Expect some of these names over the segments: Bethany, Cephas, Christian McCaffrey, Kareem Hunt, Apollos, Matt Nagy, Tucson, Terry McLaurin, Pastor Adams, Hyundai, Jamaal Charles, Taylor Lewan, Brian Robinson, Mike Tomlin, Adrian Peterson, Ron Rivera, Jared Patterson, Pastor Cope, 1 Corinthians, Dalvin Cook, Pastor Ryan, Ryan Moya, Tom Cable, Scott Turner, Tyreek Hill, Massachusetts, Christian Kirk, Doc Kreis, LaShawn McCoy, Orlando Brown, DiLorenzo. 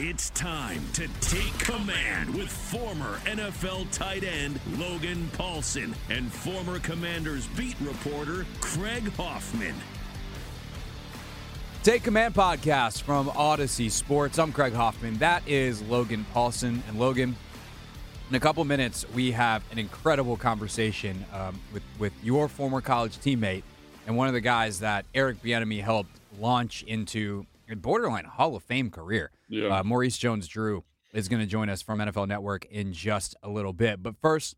It's time to take command with former NFL tight end Logan Paulson and former Commanders beat reporter Craig Hoffman. Take Command podcast from Odyssey Sports. I'm Craig Hoffman. That is Logan Paulson. And Logan, in a couple minutes, we have an incredible conversation with your former college teammate and one of the guys that Eric Bieniemy helped launch into a borderline Hall of Fame career. Yeah. Maurice Jones-Drew is going to join us from NFL Network in just a little bit. But first,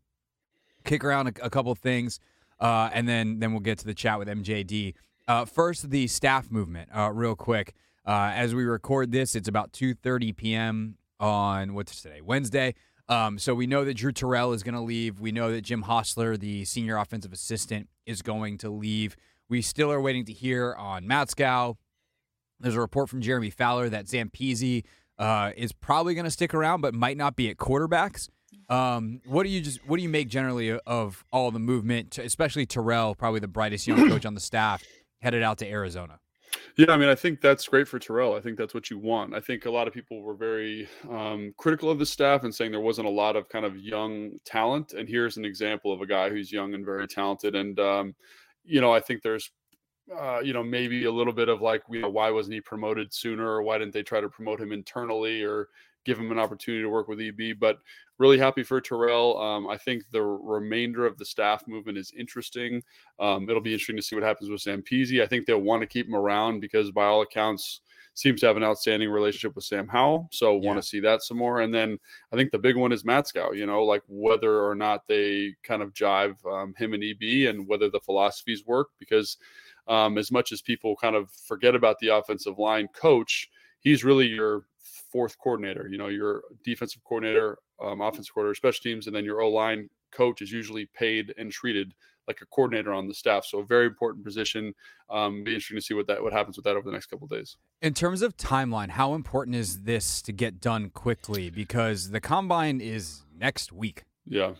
kick around a couple things, and then we'll get to the chat with MJD. First, the staff movement, real quick. As we record this, it's about 2:30 p.m. on, what's today, Wednesday. So we know that Drew Terrell is going to leave. We know that Jim Hostler, the senior offensive assistant, is going to leave. We still are waiting to hear on Matt Scow. There's a report from Jeremy Fowler that Zampezi is probably going to stick around, but might not be at quarterbacks. What do you make generally of all the movement, especially Terrell, probably the brightest young coach on the staff, headed out to Arizona? Yeah, I mean, I think that's great for Terrell. I think that's what you want. I think a lot of people were very critical of the staff and saying there wasn't a lot of kind of young talent. And here's an example of a guy who's young and very talented. And I think there's maybe a little bit of like, why wasn't he promoted sooner, or why didn't they try to promote him internally or give him an opportunity to work with EB? But really happy for Terrell. I think the remainder of the staff movement is interesting. It'll be interesting to see what happens with Zampezi. I think they'll want to keep him around because by all accounts seems to have an outstanding relationship with Sam Howell. So want to see that some more. And then I think the big one is Matt Scow, like whether or not they kind of jive him and EB and whether the philosophies work, because as much as people kind of forget about the offensive line coach, he's really your fourth coordinator, your defensive coordinator, offensive coordinator, special teams, and then your O-line coach is usually paid and treated like a coordinator on the staff. So a very important position. Be interesting to see what happens with that over the next couple of days. In terms of timeline, how important is this to get done quickly? Because the combine is next week. Yeah.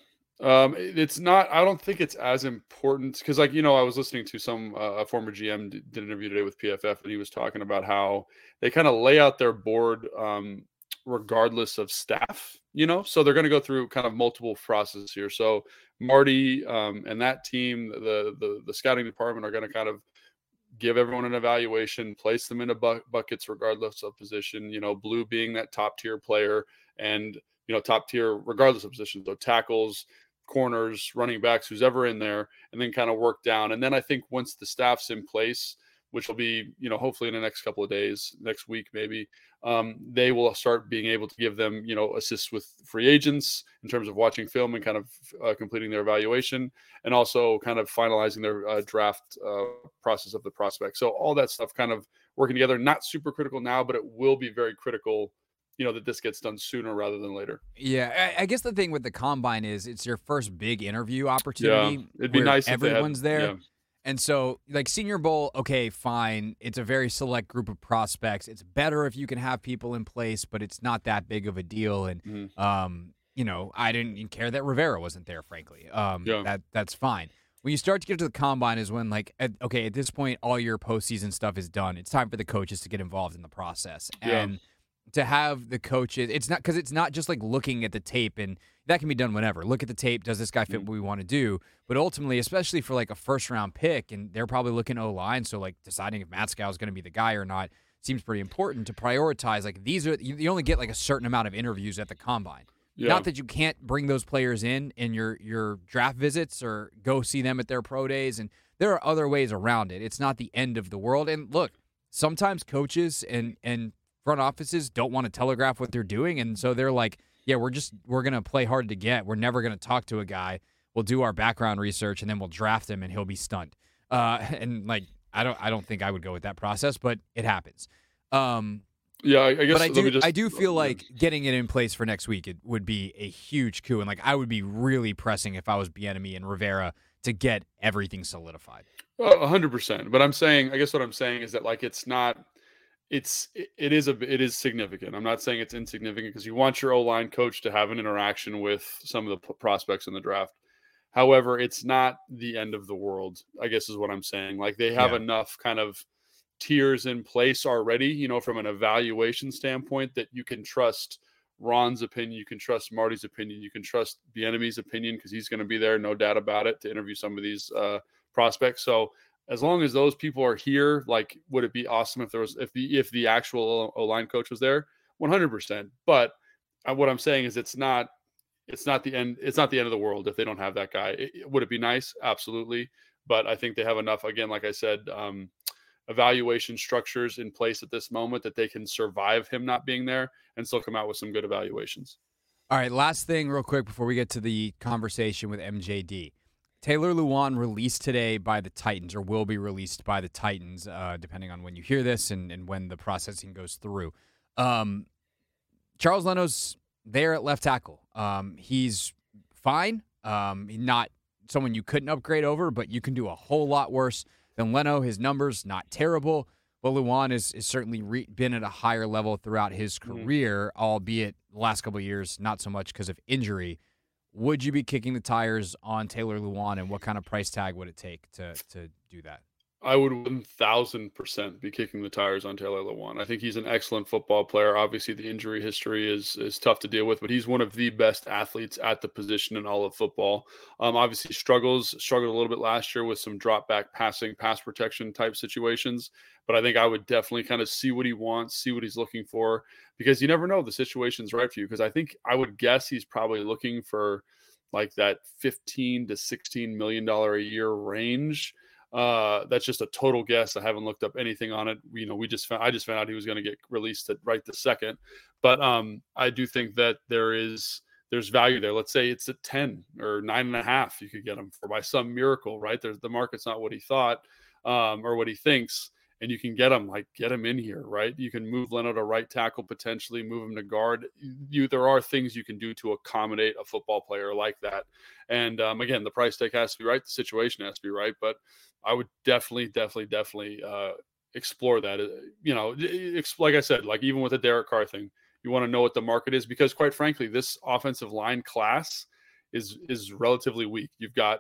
It's not, I don't think it's as important because I was listening to some, a former GM did an interview today with PFF and he was talking about how they kind of lay out their board, regardless of staff, so they're going to go through kind of multiple processes here. So Marty, and that team, the scouting department are going to kind of give everyone an evaluation, place them into buckets, regardless of position, blue being that top tier player and, top tier, regardless of position. So tackles, corners, running backs, who's ever in there, and then kind of work down. And then I think once the staff's in place, which will be, hopefully in the next couple of days, next week, maybe, they will start being able to give them, assists with free agents in terms of watching film and kind of completing their evaluation and also kind of finalizing their draft process of the prospect. So all that stuff kind of working together, not super critical now, but it will be very critical, that this gets done sooner rather than later. Yeah. I guess the thing with the combine is it's your first big interview opportunity. Yeah, it'd be nice if everyone's there. Yeah. And so, like, Senior Bowl, okay, fine. It's a very select group of prospects. It's better if you can have people in place, but it's not that big of a deal. And, you know, I didn't even care that Rivera wasn't there, frankly. That's fine. When you start to get to the combine is when, like, at this point, all your postseason stuff is done. It's time for the coaches to get involved in the process. And to have the coaches, it's not, because it's not just like looking at the tape, and that can be done whenever. Look at the tape. Does this guy fit what we want to do? But ultimately, especially for like a first-round pick, and they're probably looking O-line, so like deciding if Matt Scow is going to be the guy or not seems pretty important to prioritize. Like, these are, you only get like a certain amount of interviews at the combine. Yeah. Not that you can't bring those players in your draft visits or go see them at their pro days, and there are other ways around it. It's not the end of the world. And look, sometimes coaches and front offices don't want to telegraph what they're doing, and so they're like, yeah, we're going to play hard to get. We're never going to talk to a guy. We'll do our background research, and then we'll draft him, and he'll be stunned. And like, I don't think I would go with that process, but it happens. I guess. But I do feel like getting it in place for next week, it would be a huge coup, and like, I would be really pressing if I was Bieniemy and Rivera to get everything solidified. 100%. But I guess what I'm saying is that, like, it's not. It is significant. I'm not saying it's insignificant, because you want your O-line coach to have an interaction with some of the prospects in the draft. However, it's not the end of the world, I guess is what I'm saying. Like, they have enough kind of tiers in place already, you know, from an evaluation standpoint, that you can trust Ron's opinion, you can trust Marty's opinion, you can trust Bieniemy's opinion, because he's going to be there, no doubt about it, to interview some of these prospects. So, as long as those people are here, like, would it be awesome if there was, if the actual O-line coach was there? 100%. But what I'm saying is, it's not the end of the world if they don't have that guy. Would it be nice? Absolutely. But I think they have enough, again, like I said, evaluation structures in place at this moment that they can survive him not being there and still come out with some good evaluations. All right, last thing real quick before we get to the conversation with MJD. Taylor Lewan released today by the Titans, or will be released by the Titans, depending on when you hear this and when the processing goes through. Charles Leno's there at left tackle. He's fine. Not someone you couldn't upgrade over, but you can do a whole lot worse than Leno. His numbers, not terrible. But Lewan has certainly been at a higher level throughout his career, albeit the last couple of years, not so much because of injury. Would you be kicking the tires on Taylor Lewan, and what kind of price tag would it take to do that? I would 1,000% be kicking the tires on Taylor Lewan. I think he's an excellent football player. Obviously, the injury history is tough to deal with, but he's one of the best athletes at the position in all of football. Obviously, struggled a little bit last year with some drop back passing, pass protection type situations. But I think I would definitely kind of see what he wants, see what he's looking for, because you never know the situation's right for you. Because I think I would guess he's probably looking for like that $15 to $16 million a year range. That's just a total guess. I haven't looked up anything on it. You know, I just found out he was going to get released right this second. But I do think that there's value there. Let's say it's at 10 or 9.5. You could get him for by some miracle, right? The market's not what he thought or what he thinks. And you can get him in here, right? You can move Leno to right tackle, potentially move him to guard. There are things you can do to accommodate a football player like that. And again, the price tag has to be right. The situation has to be right. But I would definitely explore that. You know, like I said, like even with the Derek Carr thing, you want to know what the market is, because quite frankly, this offensive line class is relatively weak. You've got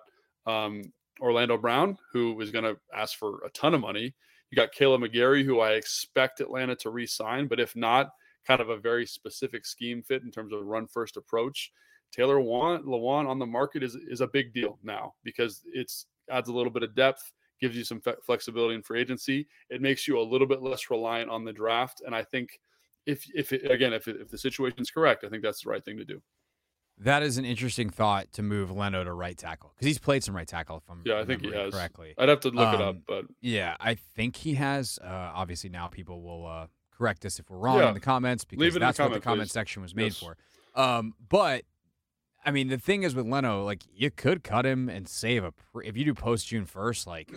Orlando Brown, who is going to ask for a ton of money. You got Caleb McGarry, who I expect Atlanta to re-sign, but if not, kind of a very specific scheme fit in terms of run-first approach. Taylor Lewan on the market is a big deal now, because it adds a little bit of depth, gives you some flexibility in free agency. It makes you a little bit less reliant on the draft, and I think if the situation is correct, I think that's the right thing to do. That is an interesting thought, to move Leno to right tackle, because he's played some right tackle. If I'm I think he has. Correctly. I'd have to look it up, but yeah, I think he has. Obviously, now people will correct us if we're wrong in the comments, because that's what the comment section was made for. But I mean, the thing is with Leno, like you could cut him and save if you do post June 1st, like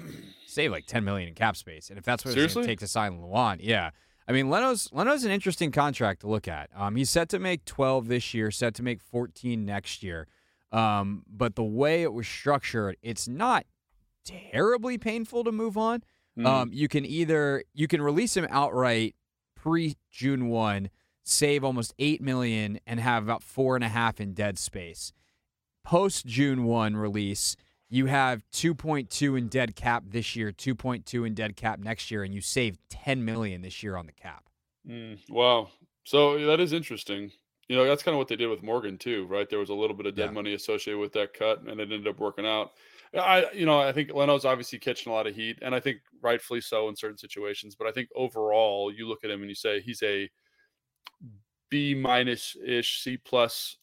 save like $10 million in cap space, and if that's what it's going to take to sign Lewan, yeah. I mean, Leno's an interesting contract to look at. He's set to make 12 this year, set to make 14 next year. But the way it was structured, it's not terribly painful to move on. You can release him outright pre-June 1, save almost $8 million, and have about $4.5 million in dead space. Post-June 1 release, you have $2.2 million in dead cap this year, $2.2 million in dead cap next year, and you save $10 million this year on the cap. Wow. So that is interesting. You know, that's kind of what they did with Morgan too, right? There was a little bit of dead money associated with that cut, and it ended up working out. I think Leno's obviously catching a lot of heat, and I think rightfully so in certain situations. But I think overall, you look at him and you say he's a B-ish, C+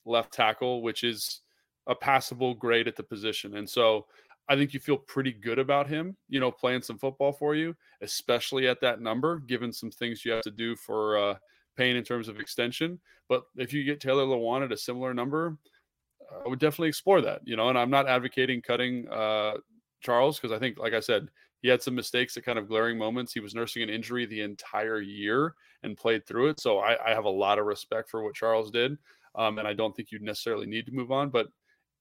left tackle, which is a passable grade at the position. And so I think you feel pretty good about him, you know, playing some football for you, especially at that number, given some things you have to do for paying in terms of extension. But if you get Taylor Lewan at a similar number, I would definitely explore that, you know. And I'm not advocating cutting Charles, because I think, like I said, he had some mistakes at kind of glaring moments. He was nursing an injury the entire year and played through it. So I have a lot of respect for what Charles did. And I don't think you necessarily need to move on. But,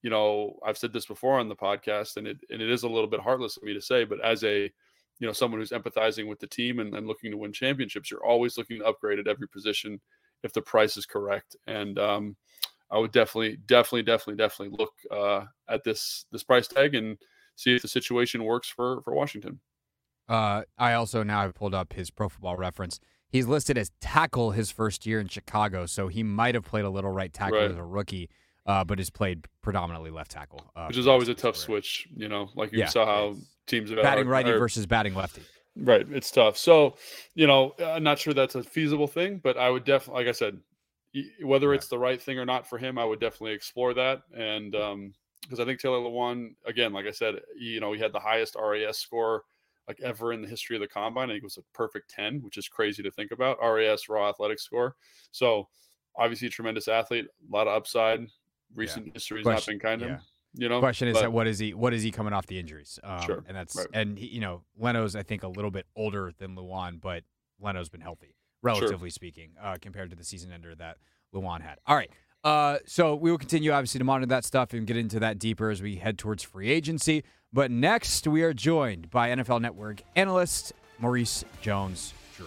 you know, I've said this before on the podcast, and it is a little bit heartless of me to say, but as a, you know, someone who's empathizing with the team and looking to win championships, you're always looking to upgrade at every position if the price is correct. And I would definitely look at this price tag and see if the situation works for Washington. I also now have pulled up his Pro Football Reference. He's listed as tackle his first year in Chicago, so he might have played a little right tackle as a rookie, but has played predominantly left tackle. Which is always a tough switch, you know, like you saw how teams about batting righty versus batting lefty. Right, it's tough. So, you know, I'm not sure that's a feasible thing, but I would definitely, like I said, whether it's the right thing or not for him, I would definitely explore that. And because I think Taylor Lewan, again, like I said, you know, he had the highest RAS score like ever in the history of the combine. I think it was a perfect 10, which is crazy to think about. RAS, raw athletic score. So obviously a tremendous athlete, a lot of upside. Recent history has not been kind to him. You know, question is that what is he coming off the injuries? Sure. And that's you know, Leno's I think a little bit older than Lewan, but Leno's been healthy, relatively speaking, compared to the season ender that Lewan had. All right. So we will continue, obviously, to monitor that stuff and get into that deeper as we head towards free agency. But next, we are joined by NFL Network analyst Maurice Jones-Drew.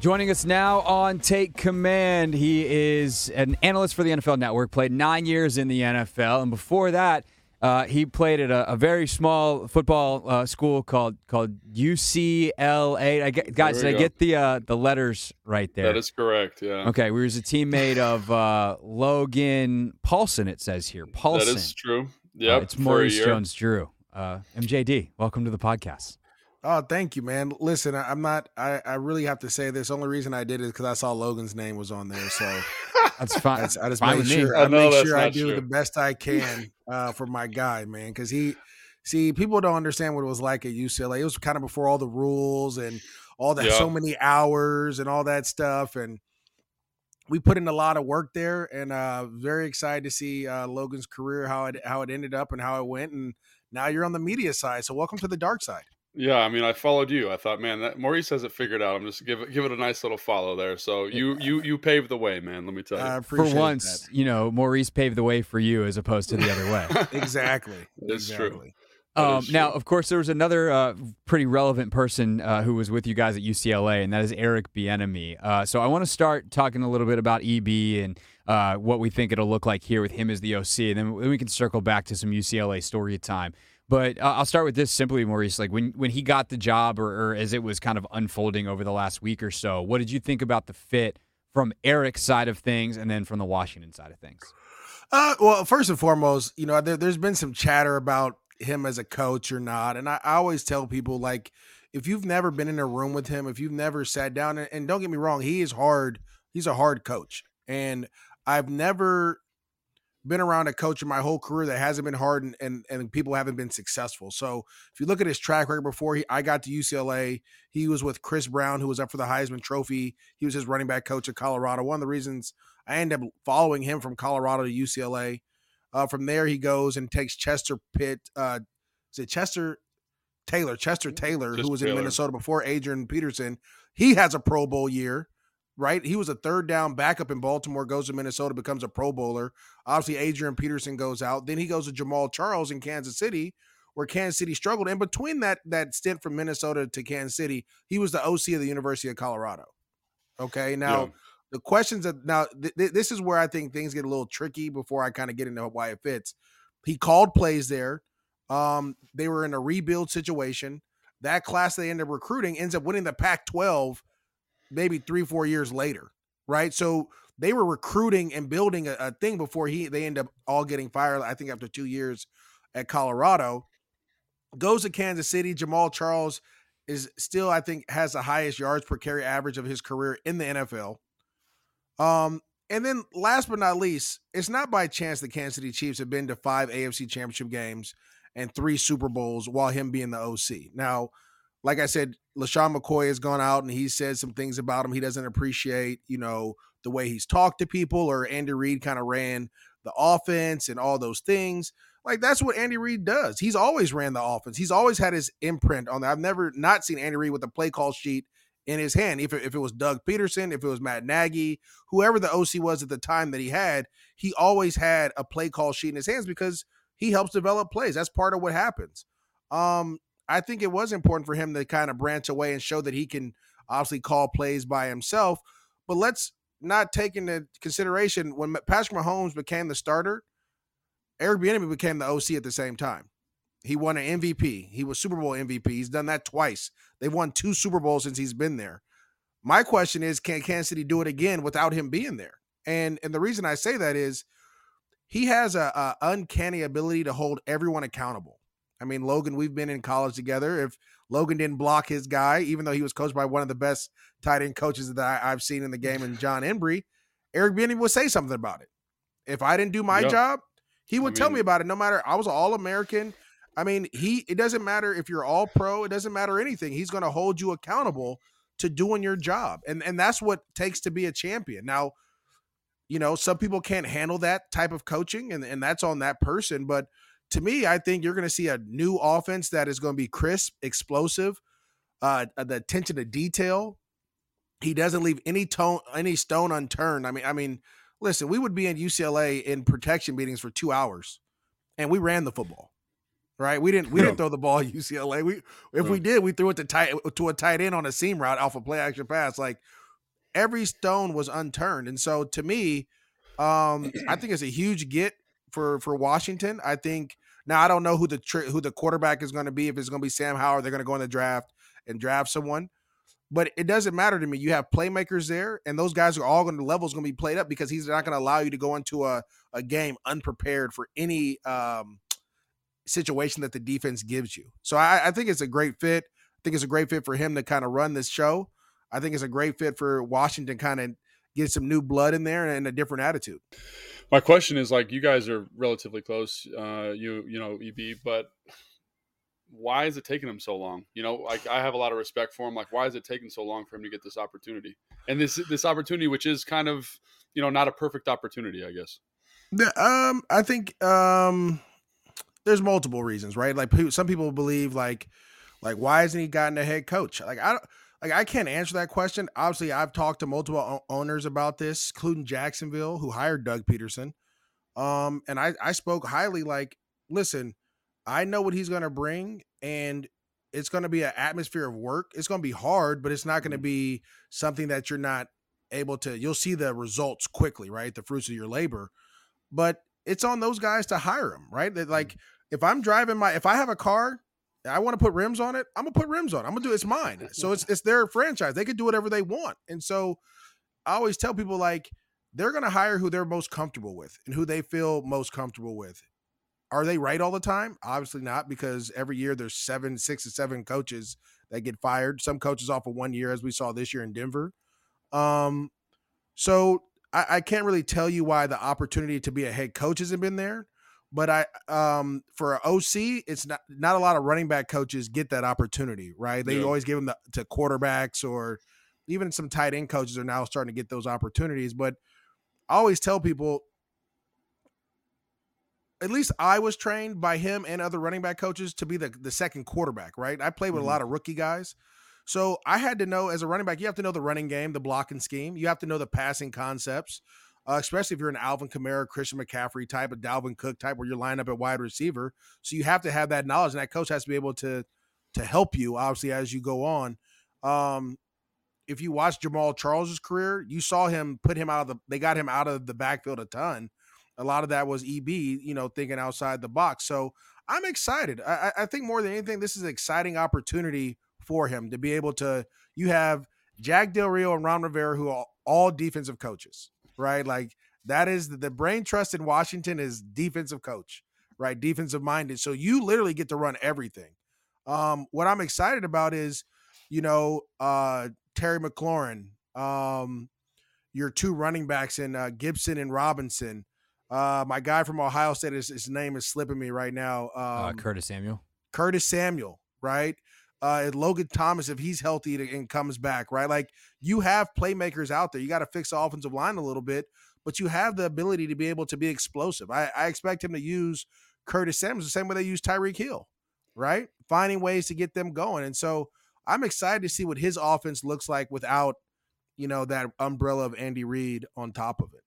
Joining us now on Take Command, he is an analyst for the NFL Network, played 9 years in the NFL, and before that, he played at a very small football school called UCLA. Did I get the letters right there? That is correct, yeah. Okay, we was a teammate of Logan Paulson, it says here. Paulson. That is true, yep. It's Maurice Jones-Drew. MJD, welcome to the podcast. Oh, thank you, man. Listen, I really have to say this. The only reason I did it is because I saw Logan's name was on there. So that's fine. I just make sure I do the best I can for my guy, man. Because people don't understand what it was like at UCLA. It was kind of before all the rules and all that, so many hours and all that stuff. And we put in a lot of work there, and very excited to see Logan's career, how it ended up and how it went. And now you're on the media side. So welcome to the dark side. Yeah, I mean, I followed you. I thought, man, that Maurice has it figured out. I'm just give it a nice little follow there. So you paved the way, man. Let me tell you. I appreciate for once, that. You know, Maurice paved the way for you as opposed to the other way. Exactly. That's true. Now, of course, there was another pretty relevant person who was with you guys at UCLA, and that is Eric Bieniemy. So I want to start talking a little bit about EB and what we think it'll look like here with him as the OC, and then we can circle back to some UCLA story time. But I'll start with this simply, Maurice. Like when he got the job, or as it was kind of unfolding over the last week or so, what did you think about the fit from Eric's side of things and then from the Washington side of things? Well, first and foremost, you know, there's been some chatter about him as a coach or not. And I always tell people, like, if you've never been in a room with him, if you've never sat down, and don't get me wrong, he is hard. He's a hard coach. And I've never been around a coach in my whole career that hasn't been hard and people haven't been successful. So if you look at his track record before I got to UCLA, he was with Chris Brown, who was up for the Heisman Trophy. He was his running back coach at Colorado. One of the reasons I ended up following him from Colorado to UCLA. From there, he goes and takes Chester Taylor, who was in Minnesota before Adrian Peterson. He has a Pro Bowl year, right? He was a third down backup in Baltimore, goes to Minnesota, becomes a Pro Bowler. Obviously, Adrian Peterson goes out. Then he goes to Jamaal Charles in Kansas City, where Kansas City struggled. And between that stint from Minnesota to Kansas City, he was the OC of the University of Colorado. Okay, now... Yeah. The questions that now this is where I think things get a little tricky before I kind of get into why it fits. He called plays there. They were in a rebuild situation. That class they end up recruiting ends up winning the Pac-12 maybe 3-4 years later, right? So they were recruiting and building a thing before they end up all getting fired, I think, after 2 years at Colorado. Goes to Kansas City. Jamaal Charles is still, I think, has the highest yards per carry average of his career in the NFL. And then last but not least, it's not by chance the Kansas City Chiefs have been to 5 AFC championship games and 3 Super Bowls while him being the OC. Now, like I said, LaShawn McCoy has gone out and he said some things about him. He doesn't appreciate, you know, the way he's talked to people, or Andy Reid kind of ran the offense and all those things. Like, that's what Andy Reid does. He's always ran the offense. He's always had his imprint on that. I've never not seen Andy Reid with a play call sheet in his hand. If it was Doug Peterson, if it was Matt Nagy, whoever the OC was at the time that he always had a play call sheet in his hands because he helps develop plays. That's part of what happens. I think it was important for him to kind of branch away and show that he can obviously call plays by himself. But let's not take into consideration when Patrick Mahomes became the starter, Eric Bieniemy became the OC at the same time. He won an MVP. He was Super Bowl MVP. He's done that twice. They've won 2 Super Bowls since he's been there. My question is, can Kansas City do it again without him being there? And the reason I say that is he has a uncanny ability to hold everyone accountable. I mean, Logan, we've been in college together. If Logan didn't block his guy, even though he was coached by one of the best tight end coaches that I've seen in the game, and John Embry, Eric Bieniemy would say something about it. If I didn't do my job, he would tell me about it. No matter, I was an All-American. I mean, it doesn't matter if you're all pro, it doesn't matter anything. He's going to hold you accountable to doing your job. And that's what it takes to be a champion. Now, you know, some people can't handle that type of coaching, and that's on that person. But to me, I think you're going to see a new offense that is going to be crisp, explosive, the attention to detail. He doesn't leave any stone unturned. I mean, listen, we would be in UCLA in protection meetings for 2 hours and we ran the football. Right, we didn't throw the ball at UCLA. We did, we threw it to a tight end on a seam route off a play action pass. Like, every stone was unturned, and so to me, I think it's a huge get for Washington. I think now I don't know who the quarterback is going to be. If it's going to be Sam Howell, they're going to go in the draft and draft someone. But it doesn't matter to me. You have playmakers there, and those guys are all going to levels going to be played up because he's not going to allow you to go into a game unprepared for any. Situation that the defense gives you. So I think it's a great fit. I think it's a great fit for him to kind of run this show. I think it's a great fit for Washington, kind of get some new blood in there and a different attitude. My question is, like, you guys are relatively close, you know, EB, but why is it taking him so long? You know, like, I have a lot of respect for him. Like, why is it taking so long for him to get this opportunity? And this opportunity, which is kind of, you know, not a perfect opportunity, I guess. I think, there's multiple reasons, right? Like, some people believe, like why hasn't he gotten a head coach? I can't answer that question. Obviously, I've talked to multiple owners about this, including Jacksonville, who hired Doug Peterson. And I spoke highly. Like, listen, I know what he's going to bring, and it's going to be an atmosphere of work. It's going to be hard, but it's not going to be something that you're not able to, you'll see the results quickly, right? The fruits of your labor, but it's on those guys to hire them, right? That, like, if I'm driving my, if I have a car, I want to put rims on it, I'm gonna put rims on it. I'm gonna do, it's mine. So it's their franchise. They can do whatever they want. And so I always tell people, like, they're gonna hire who they're most comfortable with and who they feel most comfortable with. Are they right all the time? Obviously not, because every year there's six or seven coaches that get fired. Some coaches off of 1 year, as we saw this year in Denver. So I can't really tell you why the opportunity to be a head coach hasn't been there. But for an OC, it's not a lot of running back coaches get that opportunity, right? They always give them to quarterbacks, or even some tight end coaches are now starting to get those opportunities. But I always tell people, at least I was trained by him and other running back coaches to be the second quarterback, right? I played with a lot of rookie guys. So I had to know, as a running back, you have to know the running game, the blocking scheme. You have to know the passing concepts. Especially if you're an Alvin Kamara, Christian McCaffrey type, a Dalvin Cook type, where you're lined up at wide receiver. So you have to have that knowledge, and that coach has to be able to help you, obviously, as you go on. If you watch Jamaal Charles' career, you saw him put him out of the – they got him out of the backfield a ton. A lot of that was EB, you know, thinking outside the box. So I'm excited. I think more than anything, this is an exciting opportunity for him to be able to – you have Jack Del Rio and Ron Rivera, who are all defensive coaches. Right, like, that is the brain trust in Washington is defensive coach, right? Defensive minded. So you literally get to run everything. What I'm excited about is, you know, Terry McLaurin, your two running backs in Gibson and Robinson. My guy from Ohio State, his name is slipping me right now. Curtis Samuel, right? Logan Thomas, if he's healthy and comes back, right? Like, you have playmakers out there. You got to fix the offensive line a little bit, but you have the ability to be able to be explosive. I expect him to use Curtis Samuel the same way they use Tyreek Hill, right? Finding ways to get them going. And so I'm excited to see what his offense looks like without, you know, that umbrella of Andy Reid on top of it.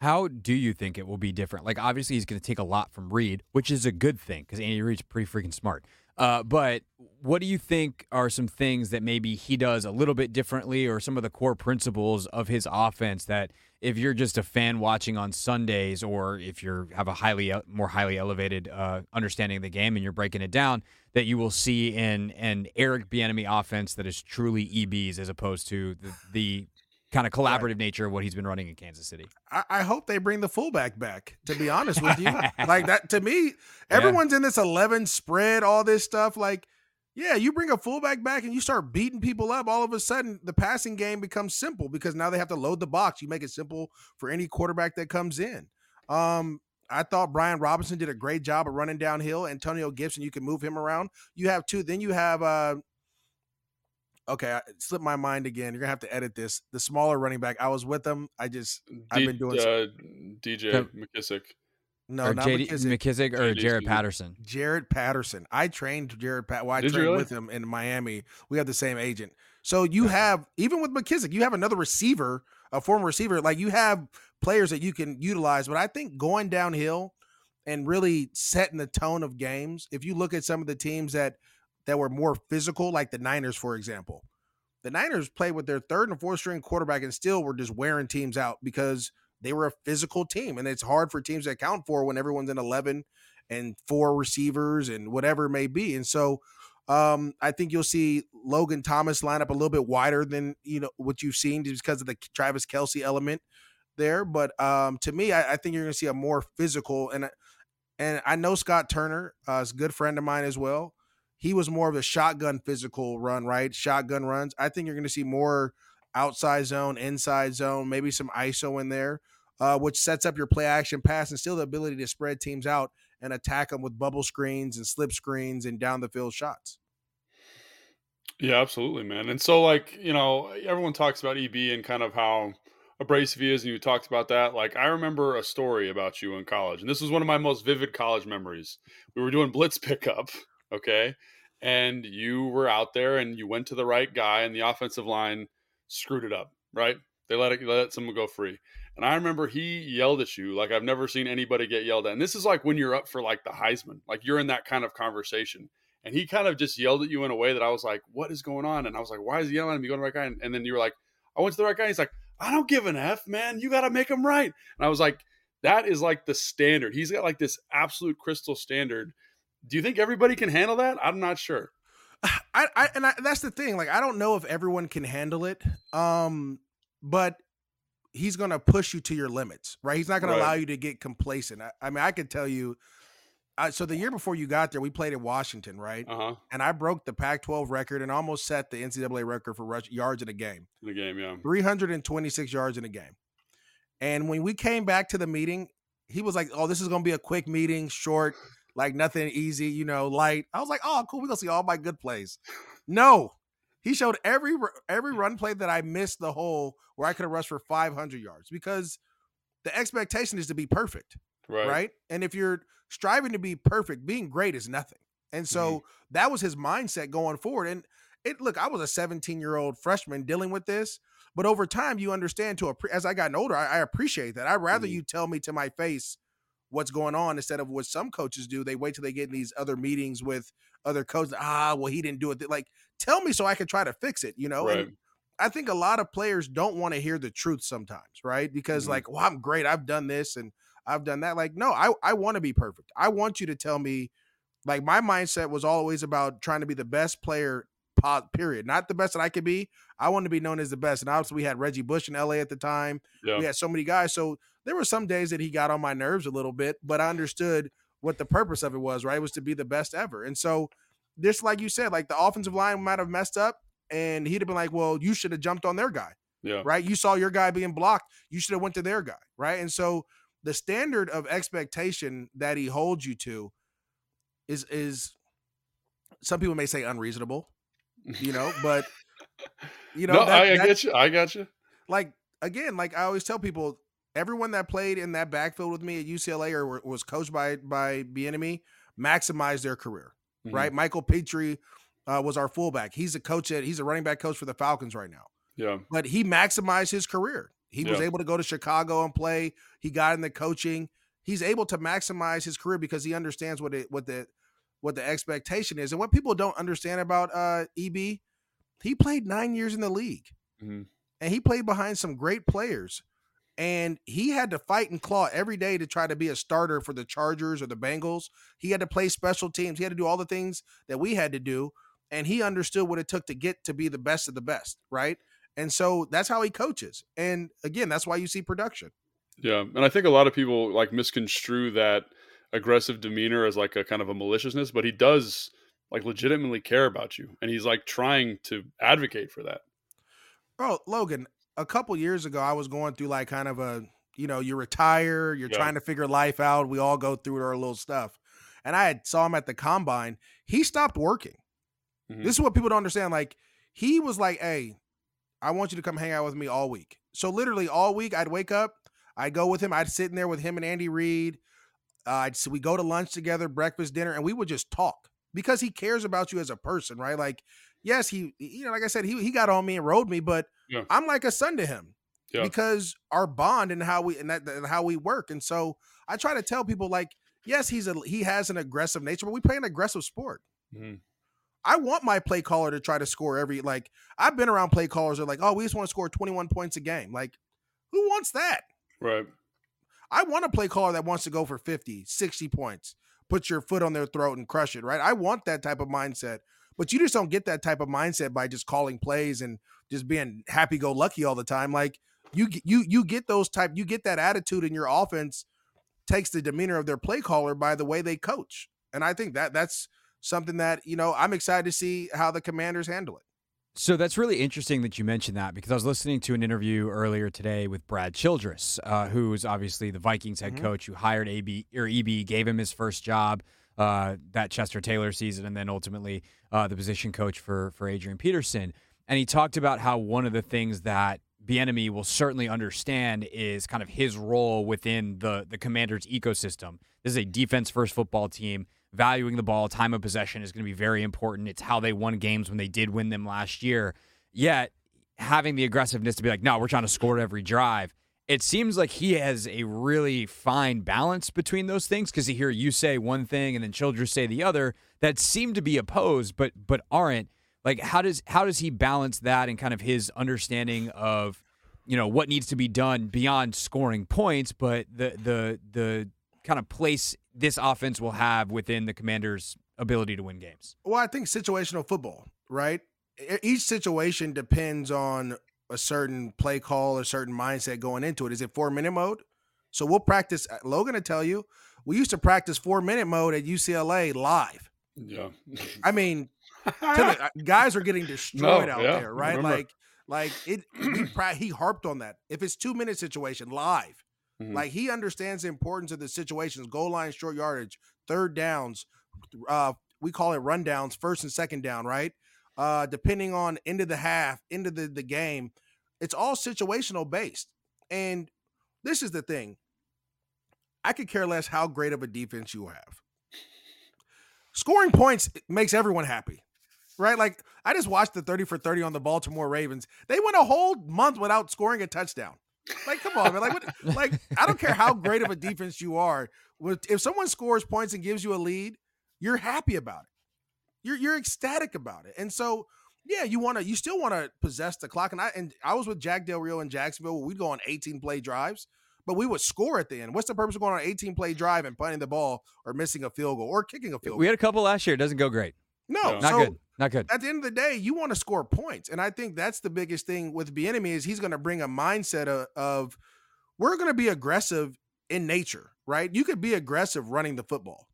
How do you think it will be different? Like, obviously he's going to take a lot from Reid, which is a good thing because Andy Reid's pretty freaking smart. But what do you think are some things that maybe he does a little bit differently, or some of the core principles of his offense that if you're just a fan watching on Sundays, or if you have a more highly elevated understanding of the game and you're breaking it down, that you will see in an Eric Bieniemy offense that is truly EBs as opposed to the kind of collaborative nature of what he's been running in Kansas City? I hope they bring the fullback back, to be honest with you. Like, that, to me, everyone's in this 11 spread, all this stuff. Like, yeah, you bring a fullback back and you start beating people up. All of a sudden, the passing game becomes simple because now they have to load the box. You make it simple for any quarterback that comes in. I thought Brian Robinson did a great job of running downhill. Antonio Gibson, you can move him around. You have two. Then you have okay, it slipped my mind again. You're going to have to edit this. The smaller running back, I was with him. I've been doing DJ McKissic. No, or not J.D. McKissic or Jared Patterson. Jared Patterson. I trained Jared Patterson. Well, I trained with him in Miami. We have the same agent. So you have, even with McKissic, you have another receiver, a former receiver. Like, you have players that you can utilize. But I think going downhill and really setting the tone of games, if you look at some of the teams that were more physical, like the Niners, for example. The Niners played with their third and fourth string quarterback and still were just wearing teams out because they were a physical team. And it's hard for teams to account for when everyone's in 11 and four receivers and whatever it may be. And so I think you'll see Logan Thomas line up a little bit wider than, you know, what you've seen just because of the Travis Kelce element there. But to me, I think you're going to see a more physical. And I know Scott Turner is a good friend of mine as well. He was more of a shotgun physical run, right? Shotgun runs. I think you're going to see more outside zone, inside zone, maybe some ISO in there, which sets up your play action pass and still the ability to spread teams out and attack them with bubble screens and slip screens and down the field shots. Yeah, absolutely, man. And so, like, you know, everyone talks about EB and kind of how abrasive he is, and you talked about that. Like, I remember a story about you in college, and this was one of my most vivid college memories. We were doing blitz pickup. Okay. And you were out there and you went to the right guy and the offensive line screwed it up, right? They let someone go free. And I remember he yelled at you like I've never seen anybody get yelled at. And this is like when you're up for like the Heisman, like you're in that kind of conversation. And he kind of just yelled at you in a way that I was like, what is going on? And I was like, why is he yelling at me? Go to the right guy. And then you were like, I went to the right guy. He's like, I don't give an F, man. You got to make him right. And I was like, that is like the standard. He's got like this absolute crystal standard. Do you think everybody can handle that? I'm not sure. I that's the thing. Like, I don't know if everyone can handle it. But he's going to push you to your limits, right? He's not going to allow you to get complacent. I mean, I could tell you, so the year before you got there, we played at Washington, right? Uh-huh. And I broke the Pac-12 record and almost set the NCAA record for yards in a game. In a game, yeah. 326 yards in a game. And when we came back to the meeting, he was like, oh, this is going to be a quick meeting, short, like nothing easy, you know, light. I was like, oh, cool. We're going to see all my good plays. No. He showed every run play that I missed the hole where I could have rushed for 500 yards because the expectation is to be perfect, right? And if you're striving to be perfect, being great is nothing. And so that was his mindset going forward. And look, I was a 17-year-old freshman dealing with this, but over time you understand as I gotten older, I appreciate that. I'd rather you tell me to my face what's going on instead of what some coaches do. They wait till they get in these other meetings with other coaches. Ah, well, he didn't do it. Like, tell me so I can try to fix it, you know? Right. And I think a lot of players don't want to hear the truth sometimes, right? Because like, well, I'm great. I've done this and I've done that. Like, no, I want to be perfect. I want you to tell me, like, my mindset was always about trying to be the best player, period. Not the best that I could be. I want to be known as the best. And obviously we had Reggie Bush in LA at the time. Yeah. We had so many guys. So there were some days that he got on my nerves a little bit, but I understood what the purpose of it was, right? It was to be the best ever. And so this, like you said, like the offensive line might have messed up and he'd have been like, well, you should have jumped on their guy, right? You saw your guy being blocked. You should have went to their guy, right? And so the standard of expectation that he holds you to is some people may say unreasonable, you know, but you know, no, I get you. I got you. Like, again, like I always tell people, everyone that played in that backfield with me at UCLA or was coached by Bieniemy maximized their career, right? Michael Petrie was our fullback. He's a running back coach for the Falcons right now. Yeah. But he maximized his career. He was able to go to Chicago and play. He got in the coaching. He's able to maximize his career because he understands what the expectation is. And what people don't understand about EB, he played 9 years in the league and he played behind some great players. And he had to fight and claw every day to try to be a starter for the Chargers or the Bengals. He had to play special teams. He had to do all the things that we had to do. And he understood what it took to get to be the best of the best, right? And so that's how he coaches. And again, that's why you see production. Yeah. And I think a lot of people like misconstrue that aggressive demeanor as like a kind of a maliciousness, but he does like legitimately care about you. And he's like trying to advocate for that. Bro, Logan, a couple years ago, I was going through like kind of a, you know, you retire, you're trying to figure life out. We all go through our little stuff. And I saw him at the combine. He stopped working. This is what people don't understand. Like, he was like, hey, I want you to come hang out with me all week. So literally all week I'd wake up, I'd go with him. I'd sit in there with him and Andy Reid. So we go to lunch together, breakfast, dinner, and we would just talk because he cares about you as a person, right? Like, yes, he, you know, like I said, he got on me and rode me, but I'm like a son to him because our bond and how we work. And so I try to tell people, like, yes, he has an aggressive nature, but we play an aggressive sport. I want my play caller to try to score I've been around play callers that are like, oh, we just want to score 21 points a game. Like, who wants that? Right. I want a play caller that wants to go for 50, 60 points, put your foot on their throat and crush it, right? I want that type of mindset, but you just don't get that type of mindset by just calling plays and just being happy-go-lucky all the time. Like, you get you get that attitude in your offense takes the demeanor of their play caller by the way they coach. And I think that's something that, you know, I'm excited to see how the Commanders handle it. So that's really interesting that you mentioned that, because I was listening to an interview earlier today with Brad Childress, who is obviously the Vikings head coach who hired EB, gave him his first job that Chester Taylor season, and then ultimately the position coach for Adrian Peterson. And he talked about how one of the things that Bieniemy will certainly understand is kind of his role within the Commanders ecosystem. This is a defense-first football team. Valuing the ball, time of possession is going to be very important. It's how they won games when they did win them last year. Yet having the aggressiveness to be like, no, we're trying to score every drive. it seems like he has a really fine balance between those things, because you hear you say one thing and then Childress say the other that seem to be opposed but aren't. Like, how does he balance that and kind of his understanding of, you know, what needs to be done beyond scoring points, but the kind of place this offense will have within the Commanders' ability to win games? Well, I think situational football, right? Each situation depends on a certain play call, a certain mindset going into it. Is it 4-minute mode? So we'll practice. Logan will tell you, we used to practice 4-minute mode at UCLA live. Yeah. I mean, guys are getting destroyed out there, right? Like it. He harped on that. If it's 2-minute situation live, like he understands the importance of the situations, goal line, short yardage, third downs. We call it rundowns, first and second down, right? Depending on end of the half, end of the game, it's all situational based. And this is the thing. I could care less how great of a defense you have. Scoring points makes everyone happy, right? Like, I just watched the 30 for 30 on the Baltimore Ravens. They went a whole month without scoring a touchdown. Like, come on, man. Like, what, like, I don't care how great of a defense you are. If someone scores points and gives you a lead, you're happy about it. You're ecstatic about it. And so, yeah, you still want to possess the clock. And I was with Jack Del Rio in Jacksonville where we'd go on 18-play drives, but we would score at the end. What's the purpose of going on an 18-play drive and punting the ball or missing a field goal or kicking a field goal? We had a couple last year. It doesn't go great. No. Not good. At the end of the day, you want to score points. And I think that's the biggest thing with Bieniemy is he's going to bring a mindset of we're going to be aggressive in nature, right? You could be aggressive running the football.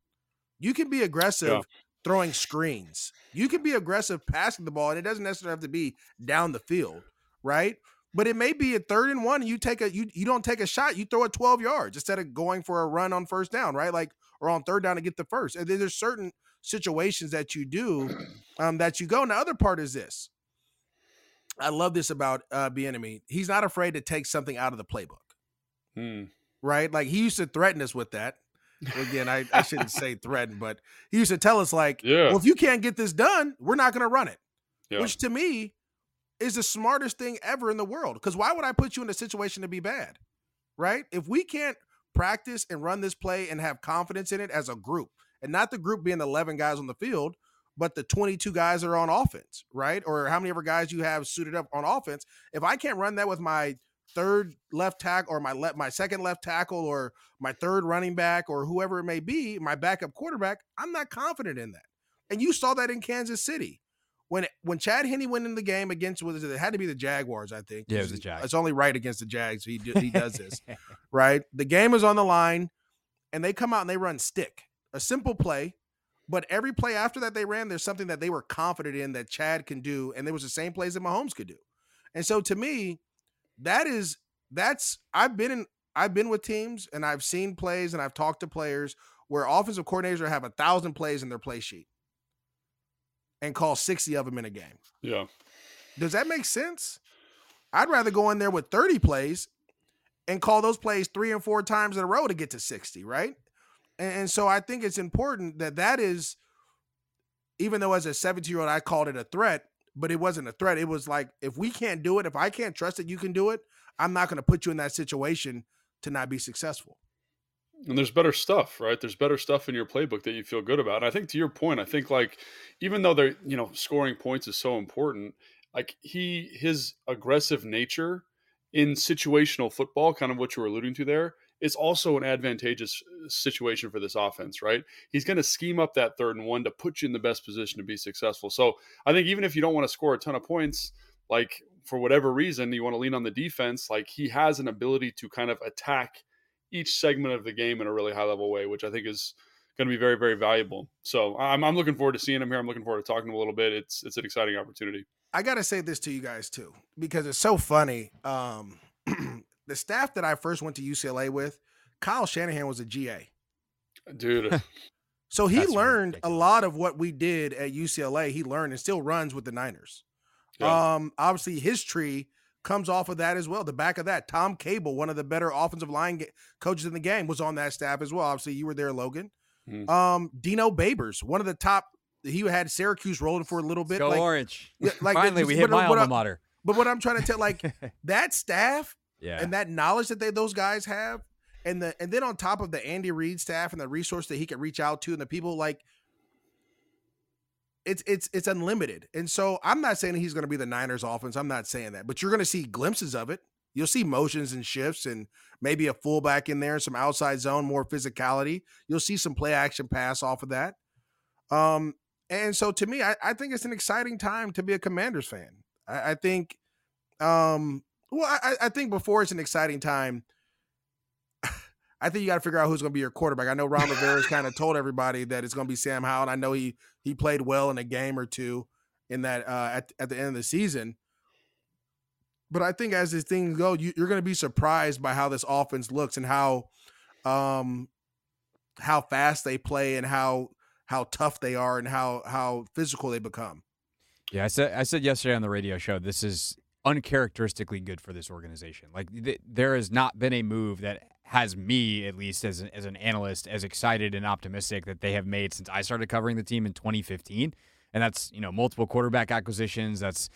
You can be aggressive throwing screens. You can be aggressive passing the ball, and it doesn't necessarily have to be down the field, right? But it may be a 3rd and 1, and you don't take a shot, you throw it 12 yards instead of going for a run on first down, right? Like, or on third down to get the first. And there's certain situations that you do that you go. And the other part is this. I love this about Bieniemy. He's not afraid to take something out of the playbook, right? Like, he used to threaten us with that. Again, I shouldn't say threaten, but he used to tell us, like, well, if you can't get this done, we're not going to run it, which to me is the smartest thing ever in the world. Because why would I put you in a situation to be bad, right? If we can't practice and run this play and have confidence in it as a group, and not the group being 11 guys on the field, but the 22 guys that are on offense, right? Or how many ever guys you have suited up on offense. If I can't run that with my 3rd left tackle or my 2nd left tackle or my 3rd running back or whoever it may be, my backup quarterback, I'm not confident in that. And you saw that in Kansas City when Chad Henne went in the game against, it had to be the Jaguars, I think. Yeah, it was the Jags. It's only right against the Jags. He does this, right? The game is on the line, and they come out and they run stick, a simple play. But every play after that they ran, there's something that they were confident in that Chad can do, and it was the same plays that Mahomes could do. And so to me, I've been with teams and I've seen plays and I've talked to players where offensive coordinators have 1,000 plays in their play sheet and call 60 of them in a game. Yeah. Does that make sense? I'd rather go in there with 30 plays and call those plays 3 and 4 times in a row to get to 60. Right. And so I think it's important that is, even though as a 17-year-old, I called it a threat, but it wasn't a threat. It was like, if we can't do it, if I can't trust that you can do it, I'm not going to put you in that situation to not be successful. And there's better stuff, right? There's better stuff in your playbook that you feel good about. And I think to your point, I think, like, even though they're, you know, scoring points is so important, like his aggressive nature in situational football, kind of what you were alluding to there, is also an advantageous situation for this offense, right? He's going to scheme up that 3rd and 1 to put you in the best position to be successful. So I think even if you don't want to score a ton of points, like for whatever reason, you want to lean on the defense, like he has an ability to kind of attack each segment of the game in a really high level way, which I think is going to be very, very valuable. So I'm looking forward to seeing him here. I'm looking forward to talking to him a little bit. It's an exciting opportunity. I got to say this to you guys too, because it's so funny. The staff that I first went to UCLA with, Kyle Shanahan was a GA. Dude. So he learned ridiculous. A lot of what we did at UCLA. He learned and still runs with the Niners. Yeah. Obviously, his tree comes off of that as well. The back of that, Tom Cable, one of the better offensive line coaches in the game, was on that staff as well. Obviously, you were there, Logan. Dino Babers, one of the top. He had Syracuse rolling for a little bit. Go Orange. Finally, we hit my alma mater. But what I'm trying to tell, like, that staff Yeah. And that knowledge that those guys have, and then on top of the Andy Reid staff and the resource that he can reach out to and the people, like, it's unlimited. And so I'm not saying he's going to be the Niners offense. I'm not saying that, but you're going to see glimpses of it. You'll see motions and shifts and maybe a fullback in there, some outside zone, more physicality. You'll see some play action pass off of that. And so to me, I think it's an exciting time to be a Commanders fan. I think before it's an exciting time, I think you got to figure out who's going to be your quarterback. I know Ron Rivera's kind of told everybody that it's going to be Sam Howell. And I know he played well in a game or two in that at the end of the season. But I think as these things go, you're going to be surprised by how this offense looks and how fast they play and how tough they are and how physical they become. Yeah, I said yesterday on the radio show, this is uncharacteristically good for this organization. Like there has not been a move that has me, at least as an analyst, as excited and optimistic that they have made since I started covering the team in 2015. And that's, multiple quarterback acquisitions. That's,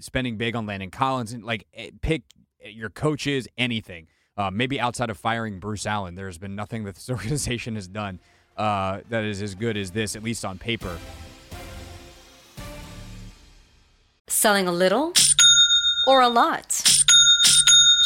spending big on Landon Collins and like pick your coaches, anything. Maybe outside of firing Bruce Allen, there's been nothing that this organization has done that is as good as this, at least on paper. Selling a little or a lot?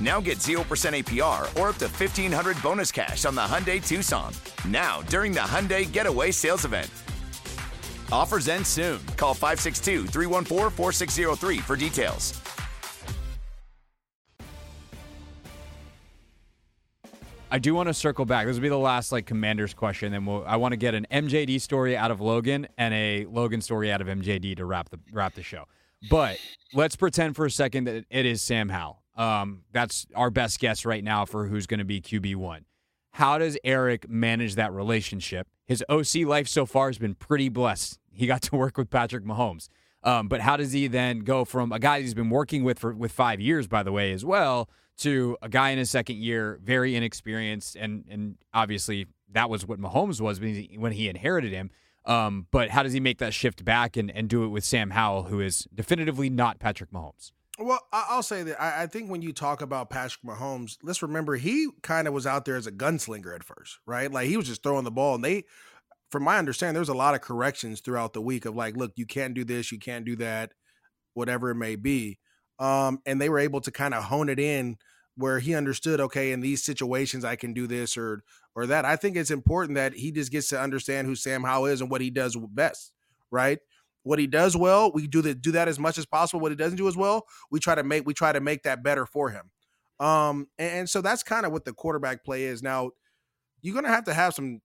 Now get 0% APR or up to $1,500 bonus cash on the Hyundai Tucson. Now, during the Hyundai Getaway Sales Event. Offers end soon. Call 562-314-4603 for details. I do want to circle back. This will be the last Commanders question, and I want to get an MJD story out of Logan and a Logan story out of MJD to wrap the show. But let's pretend for a second that it is Sam Howell. That's our best guess right now for who's going to be QB1. How does Eric manage that relationship? His OC life so far has been pretty blessed. He got to work with Patrick Mahomes. But how does he then go from a guy he's been working with 5 years, by the way, as well, to a guy in his second year, very inexperienced, and obviously that was what Mahomes was when he inherited him. But how does he make that shift back and do it with Sam Howell, who is definitively not Patrick Mahomes? Well, I'll say that I think when you talk about Patrick Mahomes, let's remember he kind of was out there as a gunslinger at first, right? Like he was just throwing the ball, and from my understanding, there was a lot of corrections throughout the week of look, you can't do this, you can't do that, whatever it may be. And they were able to kind of hone it in where he understood, okay, in these situations I can do this or that. I think it's important that he just gets to understand who Sam Howell is and what he does best, right? What he does well, we do that as much as possible. What he doesn't do as well, we try to make that better for him. And so that's kind of what the quarterback play is. Now, you're going to have some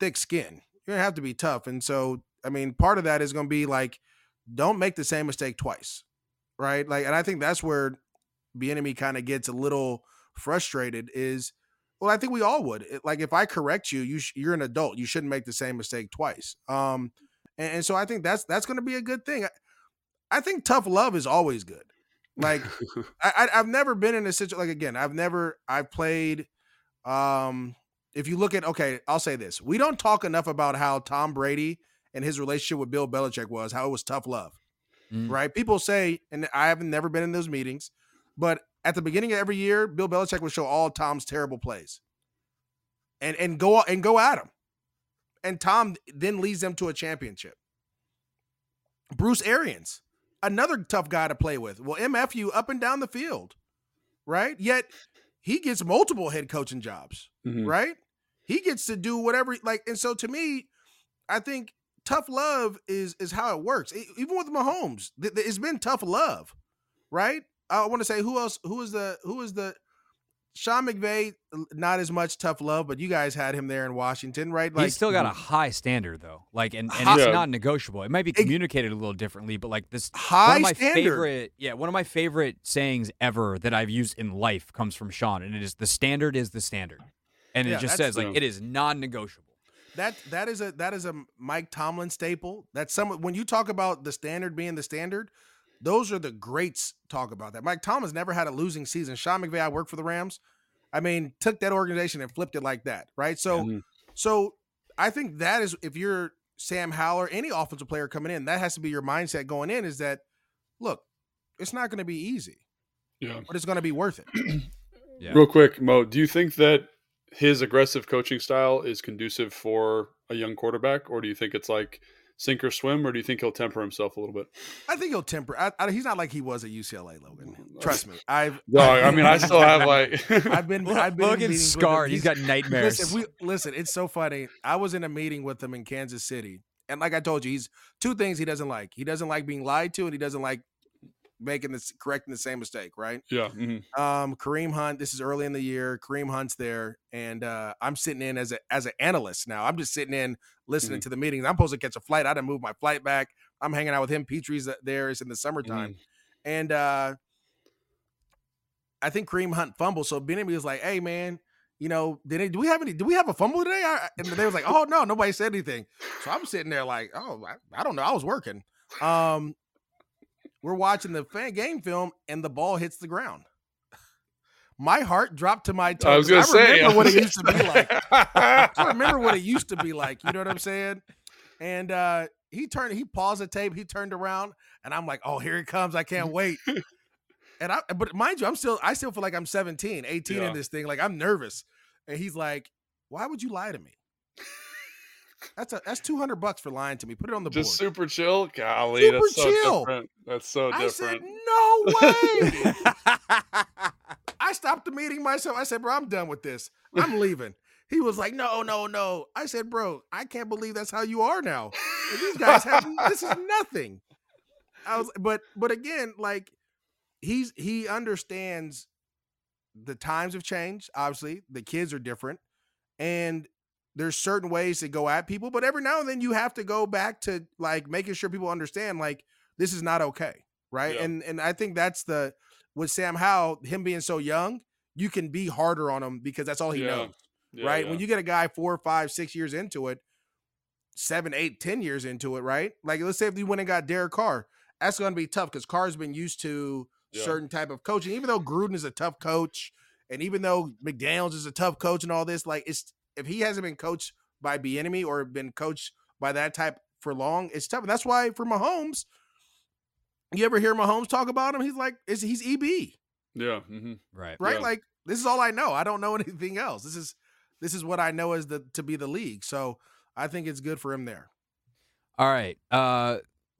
thick skin. You're going to have to be tough. And so, I mean, part of that is going to be like, don't make the same mistake twice, right? Like, and I think that's where Bieniemy kind of gets a little frustrated is, well, I think we all would. Like, if I correct you, you're an adult. You shouldn't make the same mistake twice. And so I think that's going to be a good thing. I think tough love is always good. Like I've never been in a situation like, again, I've played. If you look at, okay, I'll say this. We don't talk enough about how Tom Brady and his relationship with Bill Belichick was, how it was tough love, right? People say, and I have never been in those meetings, but at the beginning of every year, Bill Belichick would show all Tom's terrible plays and go at him. And Tom then leads them to a championship. Bruce Arians, another tough guy to play with, will MF you up and down the field, right? Yet he gets multiple head coaching jobs, right? He gets to do whatever, like, and so to me, I think tough love is how it works. Even with Mahomes, it's been tough love, right? I want to say who else? Who is the Sean McVay? Not as much tough love, but you guys had him there in Washington, right? Like, he's still got a high standard though, like, and it's not negotiable. It might be communicated a little differently, but like this high standard. One of my favorite sayings ever that I've used in life comes from Sean, and it is the standard is the standard, and it just says like it is non-negotiable. That is a Mike Tomlin staple. That's when you talk about the standard being the standard. Those are the greats talk about that. Mike Tomlin's never had a losing season. Sean McVay, I worked for the Rams. I mean, took that organization and flipped it like that, right? So I think that is, if you're Sam Howell or any offensive player coming in, that has to be your mindset going in is that, look, it's not going to be easy, but it's going to be worth it. Real quick, Mo, do you think that his aggressive coaching style is conducive for a young quarterback, or do you think it's like – sink or swim, or do you think he'll temper himself a little bit? I think he'll temper. He's not like he was at UCLA, Logan. Trust me. I still have like. I've been Logan's scarred. He's got nightmares. Listen, it's so funny. I was in a meeting with him in Kansas City, and like I told you, he's two things he doesn't like. He doesn't like being lied to, and he doesn't like correcting the same mistake. Right? Yeah. Mm-hmm. Kareem Hunt. This is early in the year. Kareem Hunt's there, and I'm sitting in as an analyst now. I'm just sitting in. Listening to the meetings. I'm supposed to catch a flight. I didn't move my flight back. I'm hanging out with him. Petrie's there. It's in the summertime. And I think Kareem Hunt fumbled. So Bieniemy was like, hey man, you know, do we have a fumble today? And they was like, oh no, nobody said anything. So I'm sitting there like, oh, I don't know. I was working. We're watching the fan game film and the ball hits the ground. My heart dropped to my toes. I remember what it used to be like. I remember what it used to be like. You know what I'm saying? And he paused the tape. He turned around, and I'm like, "Oh, here it comes! I can't wait." But mind you, I still feel like I'm 17, 18 in this thing. Like I'm nervous. And he's like, "Why would you lie to me?" That's $200 for lying to me. Put it on the board. Just super chill. Golly, super that's so chill. Different. That's so different. I said, "No way." I stopped the meeting myself. I said, bro, I'm done with this. I'm leaving. He was like, no. I said, bro, I can't believe that's how you are now. And these guys this is nothing. But again, like he understands the times have changed. Obviously the kids are different and there's certain ways to go at people, but every now and then you have to go back to like making sure people understand like this is not okay. Right. Yeah. And I think that's with Sam Howell, him being so young, you can be harder on him because that's all he knows, right? Yeah. When you get a guy 4, 5, 6 years into it, 7, 8, 10 years into it, right? Like, let's say if you went and got Derek Carr, that's going to be tough because Carr's been used to certain type of coaching. Even though Gruden is a tough coach and even though McDaniels is a tough coach and all this, like, if he hasn't been coached by Bieniemy or been coached by that type for long, it's tough. And that's why for Mahomes, you ever hear Mahomes talk about him? He's like, he's EB. Yeah. Mm-hmm. Right. Right. Yeah. Like, this is all I know. I don't know anything else. This is what I know is to be the league. So I think it's good for him there. All right.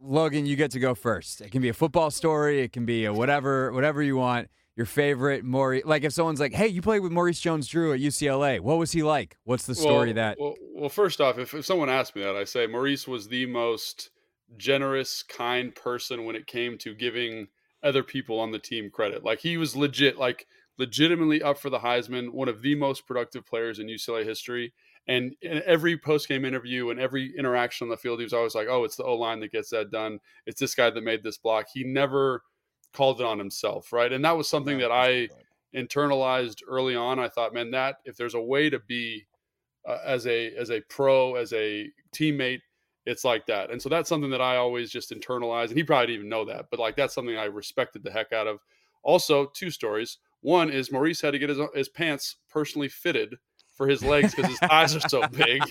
Logan, you get to go first. It can be a football story. It can be a whatever you want. your favorite Maurice? Like if someone's like, hey, you played with Maurice Jones-Drew at UCLA. What was he like? What's the story Well, first off, if someone asked me that, I say Maurice was the most generous, kind person when it came to giving other people on the team credit. Like he was legitimately up for the Heisman, one of the most productive players in UCLA history. And in every post-game interview and every interaction on the field, he was always like, oh, it's the O-line that gets that done. It's this guy that made this block. He never called it on himself, right? And that was something that I internalized early on. I thought, man, that if there's a way to be as a pro, as a teammate, it's like that. And so that's something that I always just internalized. And he probably didn't even know that, but like that's something I respected the heck out of. Also, two stories. One is Maurice had to get his pants personally fitted for his legs because his thighs are so big.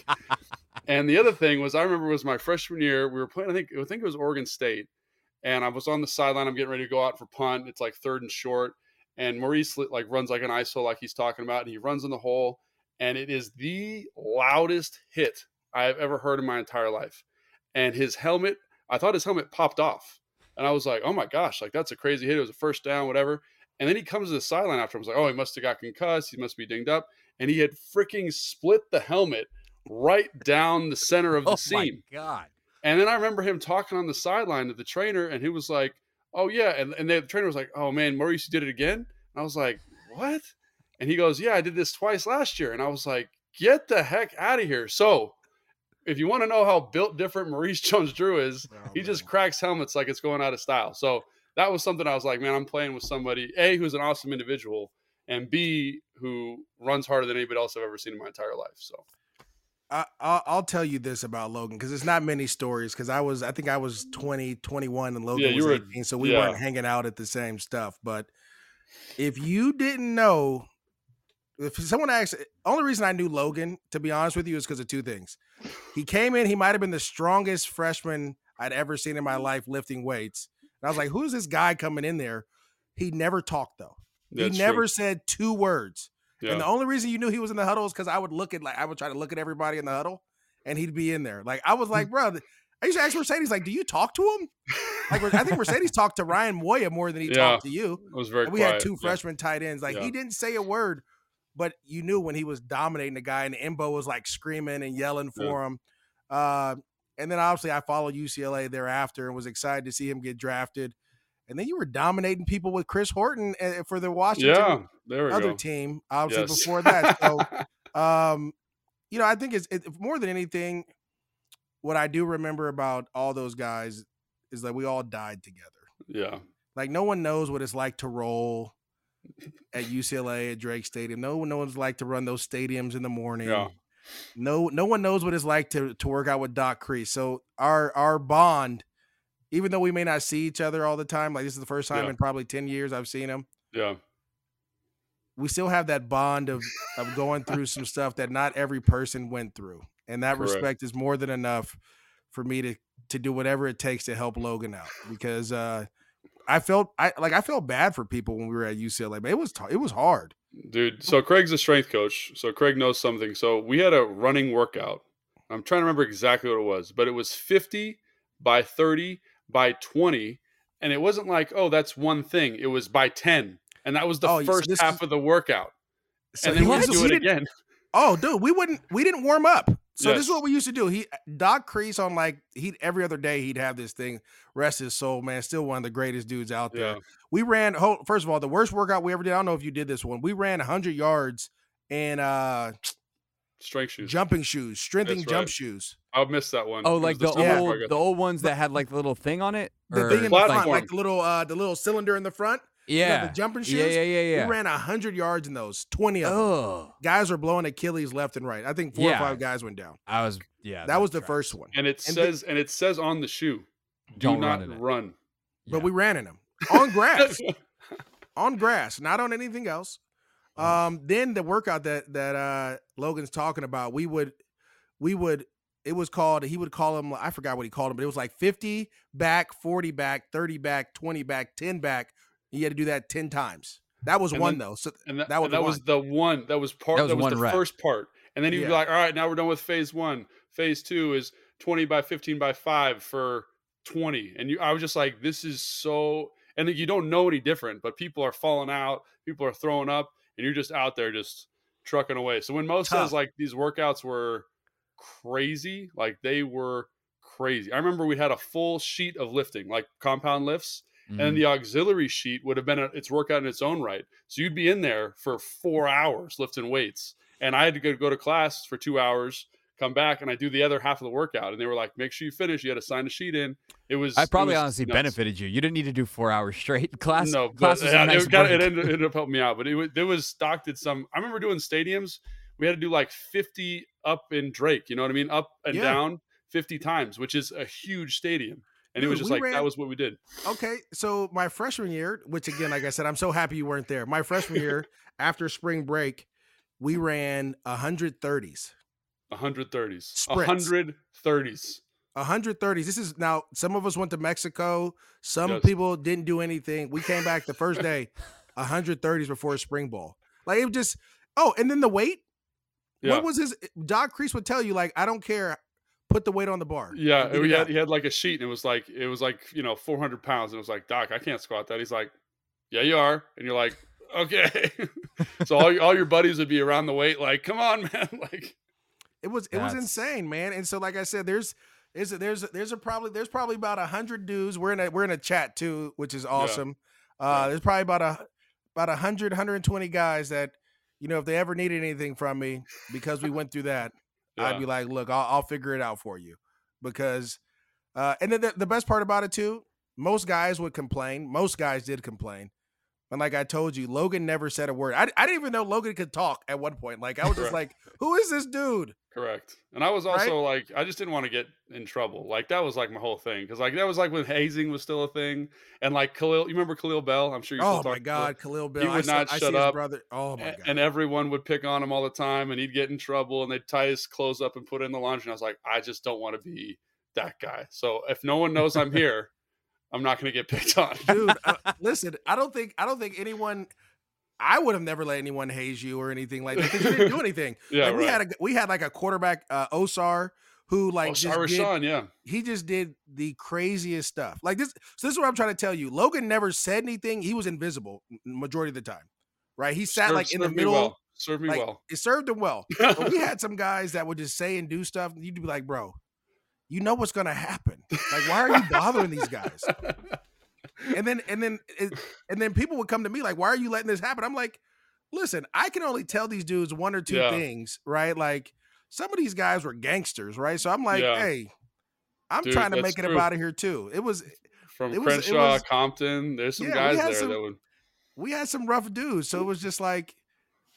And the other thing was, I remember it was my freshman year. We were playing, I think it was Oregon State. And I was on the sideline. I'm getting ready to go out for punt. It's like 3rd and short. And Maurice runs like an ISO like he's talking about. And he runs in the hole. And it is the loudest hit I have ever heard in my entire life. And his helmet, I thought his helmet popped off. And I was like, oh my gosh, like that's a crazy hit. It was a first down, whatever. And then he comes to the sideline after. I was like, oh, he must have got concussed. He must be dinged up. And he had freaking split the helmet right down the center of the seam. Oh my God. And then I remember him talking on the sideline to the trainer, and he was like, oh, yeah. And the trainer was like, oh, man, Maurice, you did it again? And I was like, what? And he goes, yeah, I did this twice last year. And I was like, get the heck out of here. So if you want to know how built different Maurice Jones-Drew is, he just cracks helmets like it's going out of style. So that was something I was like, man, I'm playing with somebody, A, who's an awesome individual, and B, who runs harder than anybody else I've ever seen in my entire life. So I'll tell you this about Logan, because it's not many stories, because I think I was 20, 21, and Logan was 18, so we weren't hanging out at the same stuff. But if you didn't know, if someone asked, only reason I knew Logan, to be honest with you, is because of two things. He came in, he might have been the strongest freshman I'd ever seen in my life lifting weights. And I was like, who's this guy coming in there? He never talked, though. That's never said two words. Yeah. And the only reason you knew he was in the huddle is because I would try to look at everybody in the huddle, and he'd be in there. Like, I was like, bro, I used to ask Mercedes, like, do you talk to him? Like, I think Mercedes talked to Ryan Moya more than he talked to you. It was very quiet. We had two freshman tight ends. Like, he didn't say a word, but you knew when he was dominating the guy, and Embo was like screaming and yelling for him. And then obviously I followed UCLA thereafter and was excited to see him get drafted. And then you were dominating people with Chris Horton for the Washington team, obviously, before that. So, I think it's more than anything, what I do remember about all those guys is that we all died together. Yeah. Like, no one knows what it's like to roll at UCLA, at Drake Stadium. No one's like to run those stadiums in the morning. Yeah. No one knows what it's like to work out with Doc Kreis. So our bond, even though we may not see each other all the time, like this is the first time in probably 10 years I've seen him. Yeah. We still have that bond of going through some stuff that not every person went through. And that respect is more than enough for me to do whatever it takes to help Logan out, because I felt bad for people when we were at UCLA, but it was hard. Dude, so Craig's a strength coach, so Craig knows something. So we had a running workout. I'm trying to remember exactly what it was, but it was 50 by 30 by 20, and it wasn't like, oh, that's one thing. It was by 10, and that was the first half of the workout. So and then we do it again. Oh, dude, we didn't warm up. So this is what we used to do. Doc Kreis on every other day he'd have this thing, rest his soul, man, still one of the greatest dudes out there. Yeah. We ran, first of all, the worst workout we ever did. I don't know if you did this one. We ran 100 yards in strength shoes, jumping shoes, strengthening jump shoes. I missed that one. Oh, like the old ones that had like the little thing on it, the thing in the front, like the little cylinder in the front. Yeah, the jumping shoes. Yeah. We ran 100 yards in those, 20 of them. Guys were blowing Achilles left and right. I think 4 or 5 guys went down. That was the first one. And it says on the shoe, do not run. Yeah. But we ran in them on grass, not on anything else. Then the workout that Logan's talking about, we would. It was called, he would call him, I forgot what he called him, but it was like 50 back, 40 back, 30 back, 20 back, 10 back. You had to do that 10 times. That was and one, then, though. So that was the one. That was part. That was the first part. And then you'd be like, all right, now we're done with phase one. Phase two is 20 by 15 by 5 for 20. And I was just like, this is so – and you don't know any different, but people are falling out, people are throwing up, and you're just out there just trucking away. So when Mo says like these workouts were crazy, like they were crazy. I remember we had a full sheet of lifting, like compound lifts, and the auxiliary sheet would have been its workout in its own right. So you'd be in there for 4 hours lifting weights, and I had to go to class for 2 hours, come back, and I do the other half of the workout. And they were like, make sure you finish. You had to sign a sheet in. It was, I probably honestly nuts. Benefited you. You didn't need to do 4 hours straight. Class, no, but yeah, nice it ended up helping me out. But it was Doc did some, I remember doing stadiums. We had to do like 50 up in Drake, you know what I mean? Up and down 50 times, which is a huge stadium. And dude, it was just like, that was what we did. Okay. So my freshman year, which again, like I said, I'm so happy you weren't there. My freshman year after spring break, we ran 130s. 130s. This is now, some of us went to Mexico. Some people didn't do anything. We came back the first day, 130s before spring ball. Like it was just, and then the weight. Yeah. What was his, Doc Kreis would tell you, like, I don't care. Put the weight on the bar. Yeah. He had like a sheet, and it was like, you know, 400 pounds. And it was like, Doc, I can't squat that. He's like, yeah, you are. And you're like, okay. So all your buddies would be around the weight. Like, come on, man. Like, It was insane, man. And so, like I said, there's probably about 100 dudes. We're in a chat too, which is awesome. Yeah. There's probably about 120 guys that, you know, if they ever needed anything from me because we went through that, I'd be like, look, I'll figure it out for you, because, and then the best part about it too, most guys would complain. Most guys did complain. And like I told you, Logan never said a word. I didn't even know Logan could talk at one point. Like I was just like, who is this dude? Correct. And I was also like, I just didn't want to get in trouble. Like that was like my whole thing. Cause like that was like when hazing was still a thing. And like Khalil, you remember Khalil Bell? I'm sure you still talk. Oh my God, Khalil Bell. He would shut up. Brother. Oh my God. And everyone would pick on him all the time, and he'd get in trouble, and they'd tie his clothes up and put it in the laundry. And I was like, I just don't want to be that guy. So if no one knows I'm here, I'm not going to get picked on. Dude, listen, I don't think anyone, I would have never let anyone haze you or anything like that, because you didn't do anything. Yeah, like we had like a quarterback, Osar, who like he just did the craziest stuff. Like this, so this is what I'm trying to tell you. Logan never said anything. He was invisible majority of the time, right? He sat in the middle. It served him well. But we had some guys that would just say and do stuff, and you'd be like, bro, you know what's going to happen. Like, why are you bothering these guys? And then people would come to me like, why are you letting this happen? I'm like, listen, I can only tell these dudes one or two things, right? Like some of these guys were gangsters, right? So I'm like, hey, I'm trying to make it up out of here too. It was from Crenshaw, Compton. There's some guys there we had some rough dudes. So it was just like,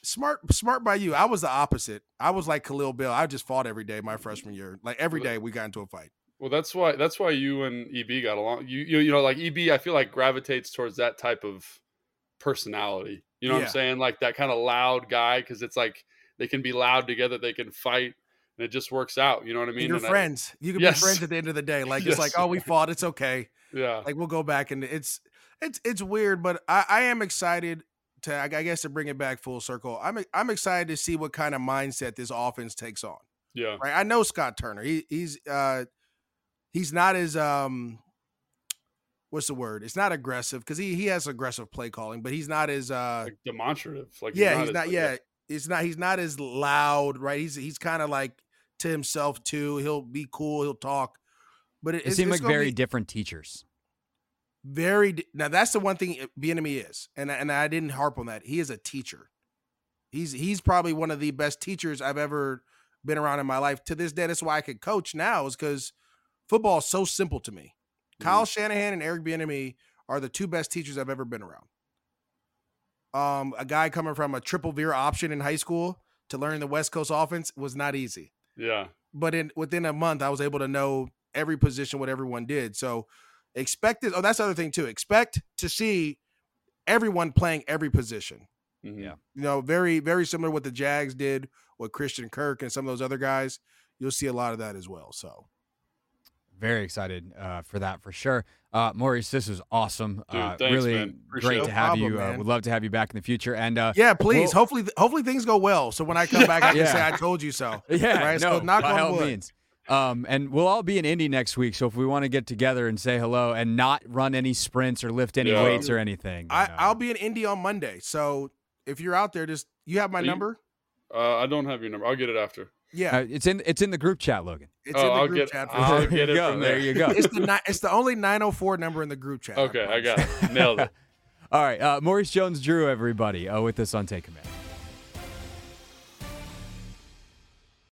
Smart by you. I was the opposite. I was like Khalil Bell. I just fought every day my freshman year. Like every day we got into a fight. Well, that's why you and EB got along. You know, like EB, I feel like gravitates towards that type of personality. You know what I'm saying? Like that kind of loud guy, because it's like they can be loud together, they can fight, and it just works out. You know what I mean? And you're friends. You can be friends at the end of the day. Like it's like, oh, we fought. It's okay. Yeah. Like we'll go back, and it's weird, but I am excited. I guess to bring it back full circle, I'm excited to see what kind of mindset this offense takes on. Yeah, right. I know Scott Turner. He's not as what's the word? It's not aggressive, because he has aggressive play calling, but he's not as like demonstrative. Like he's not as loud. Right. He's kind of like to himself too. He'll be cool. He'll talk. But it seems like very different teachers. Now that's the one thing Bieniemy is, and I didn't harp on that. He is a teacher. He's probably one of the best teachers I've ever been around in my life. To this day, that's why I could coach now, is because football is so simple to me. Mm-hmm. Kyle Shanahan and Eric Bieniemy are the two best teachers I've ever been around. A guy coming from a triple veer option in high school to learn the West Coast offense was not easy. Yeah, but within a month, I was able to know every position, what everyone did. So. Expect this. Oh, that's the other thing too. Expect to see everyone playing every position. Mm-hmm. Yeah. You know, very, very similar to what the Jags did with Christian Kirk and some of those other guys. You'll see a lot of that as well. So very excited for that for sure. Maurice, this was awesome. Dude, thanks, really great to have you. Would love to have you back in the future. And yeah, please. We'll, hopefully things go well. So when I come back, I can say I told you so. Yeah. Right? No, so knock on wood. And we'll all be in Indy next week, so if we want to get together and say hello and not run any sprints or lift any weights or anything. I'll be in Indy on Monday, so if you're out there, just you have my number? I don't have your number. I'll get it after. Yeah, it's in the group chat, Logan. It's in the group chat. I'll get it from there. There you go. It's the only 904 number in the group chat. Okay, I got it. Nailed it. All right, Maurice Jones-Drew, everybody, with us on Take Command.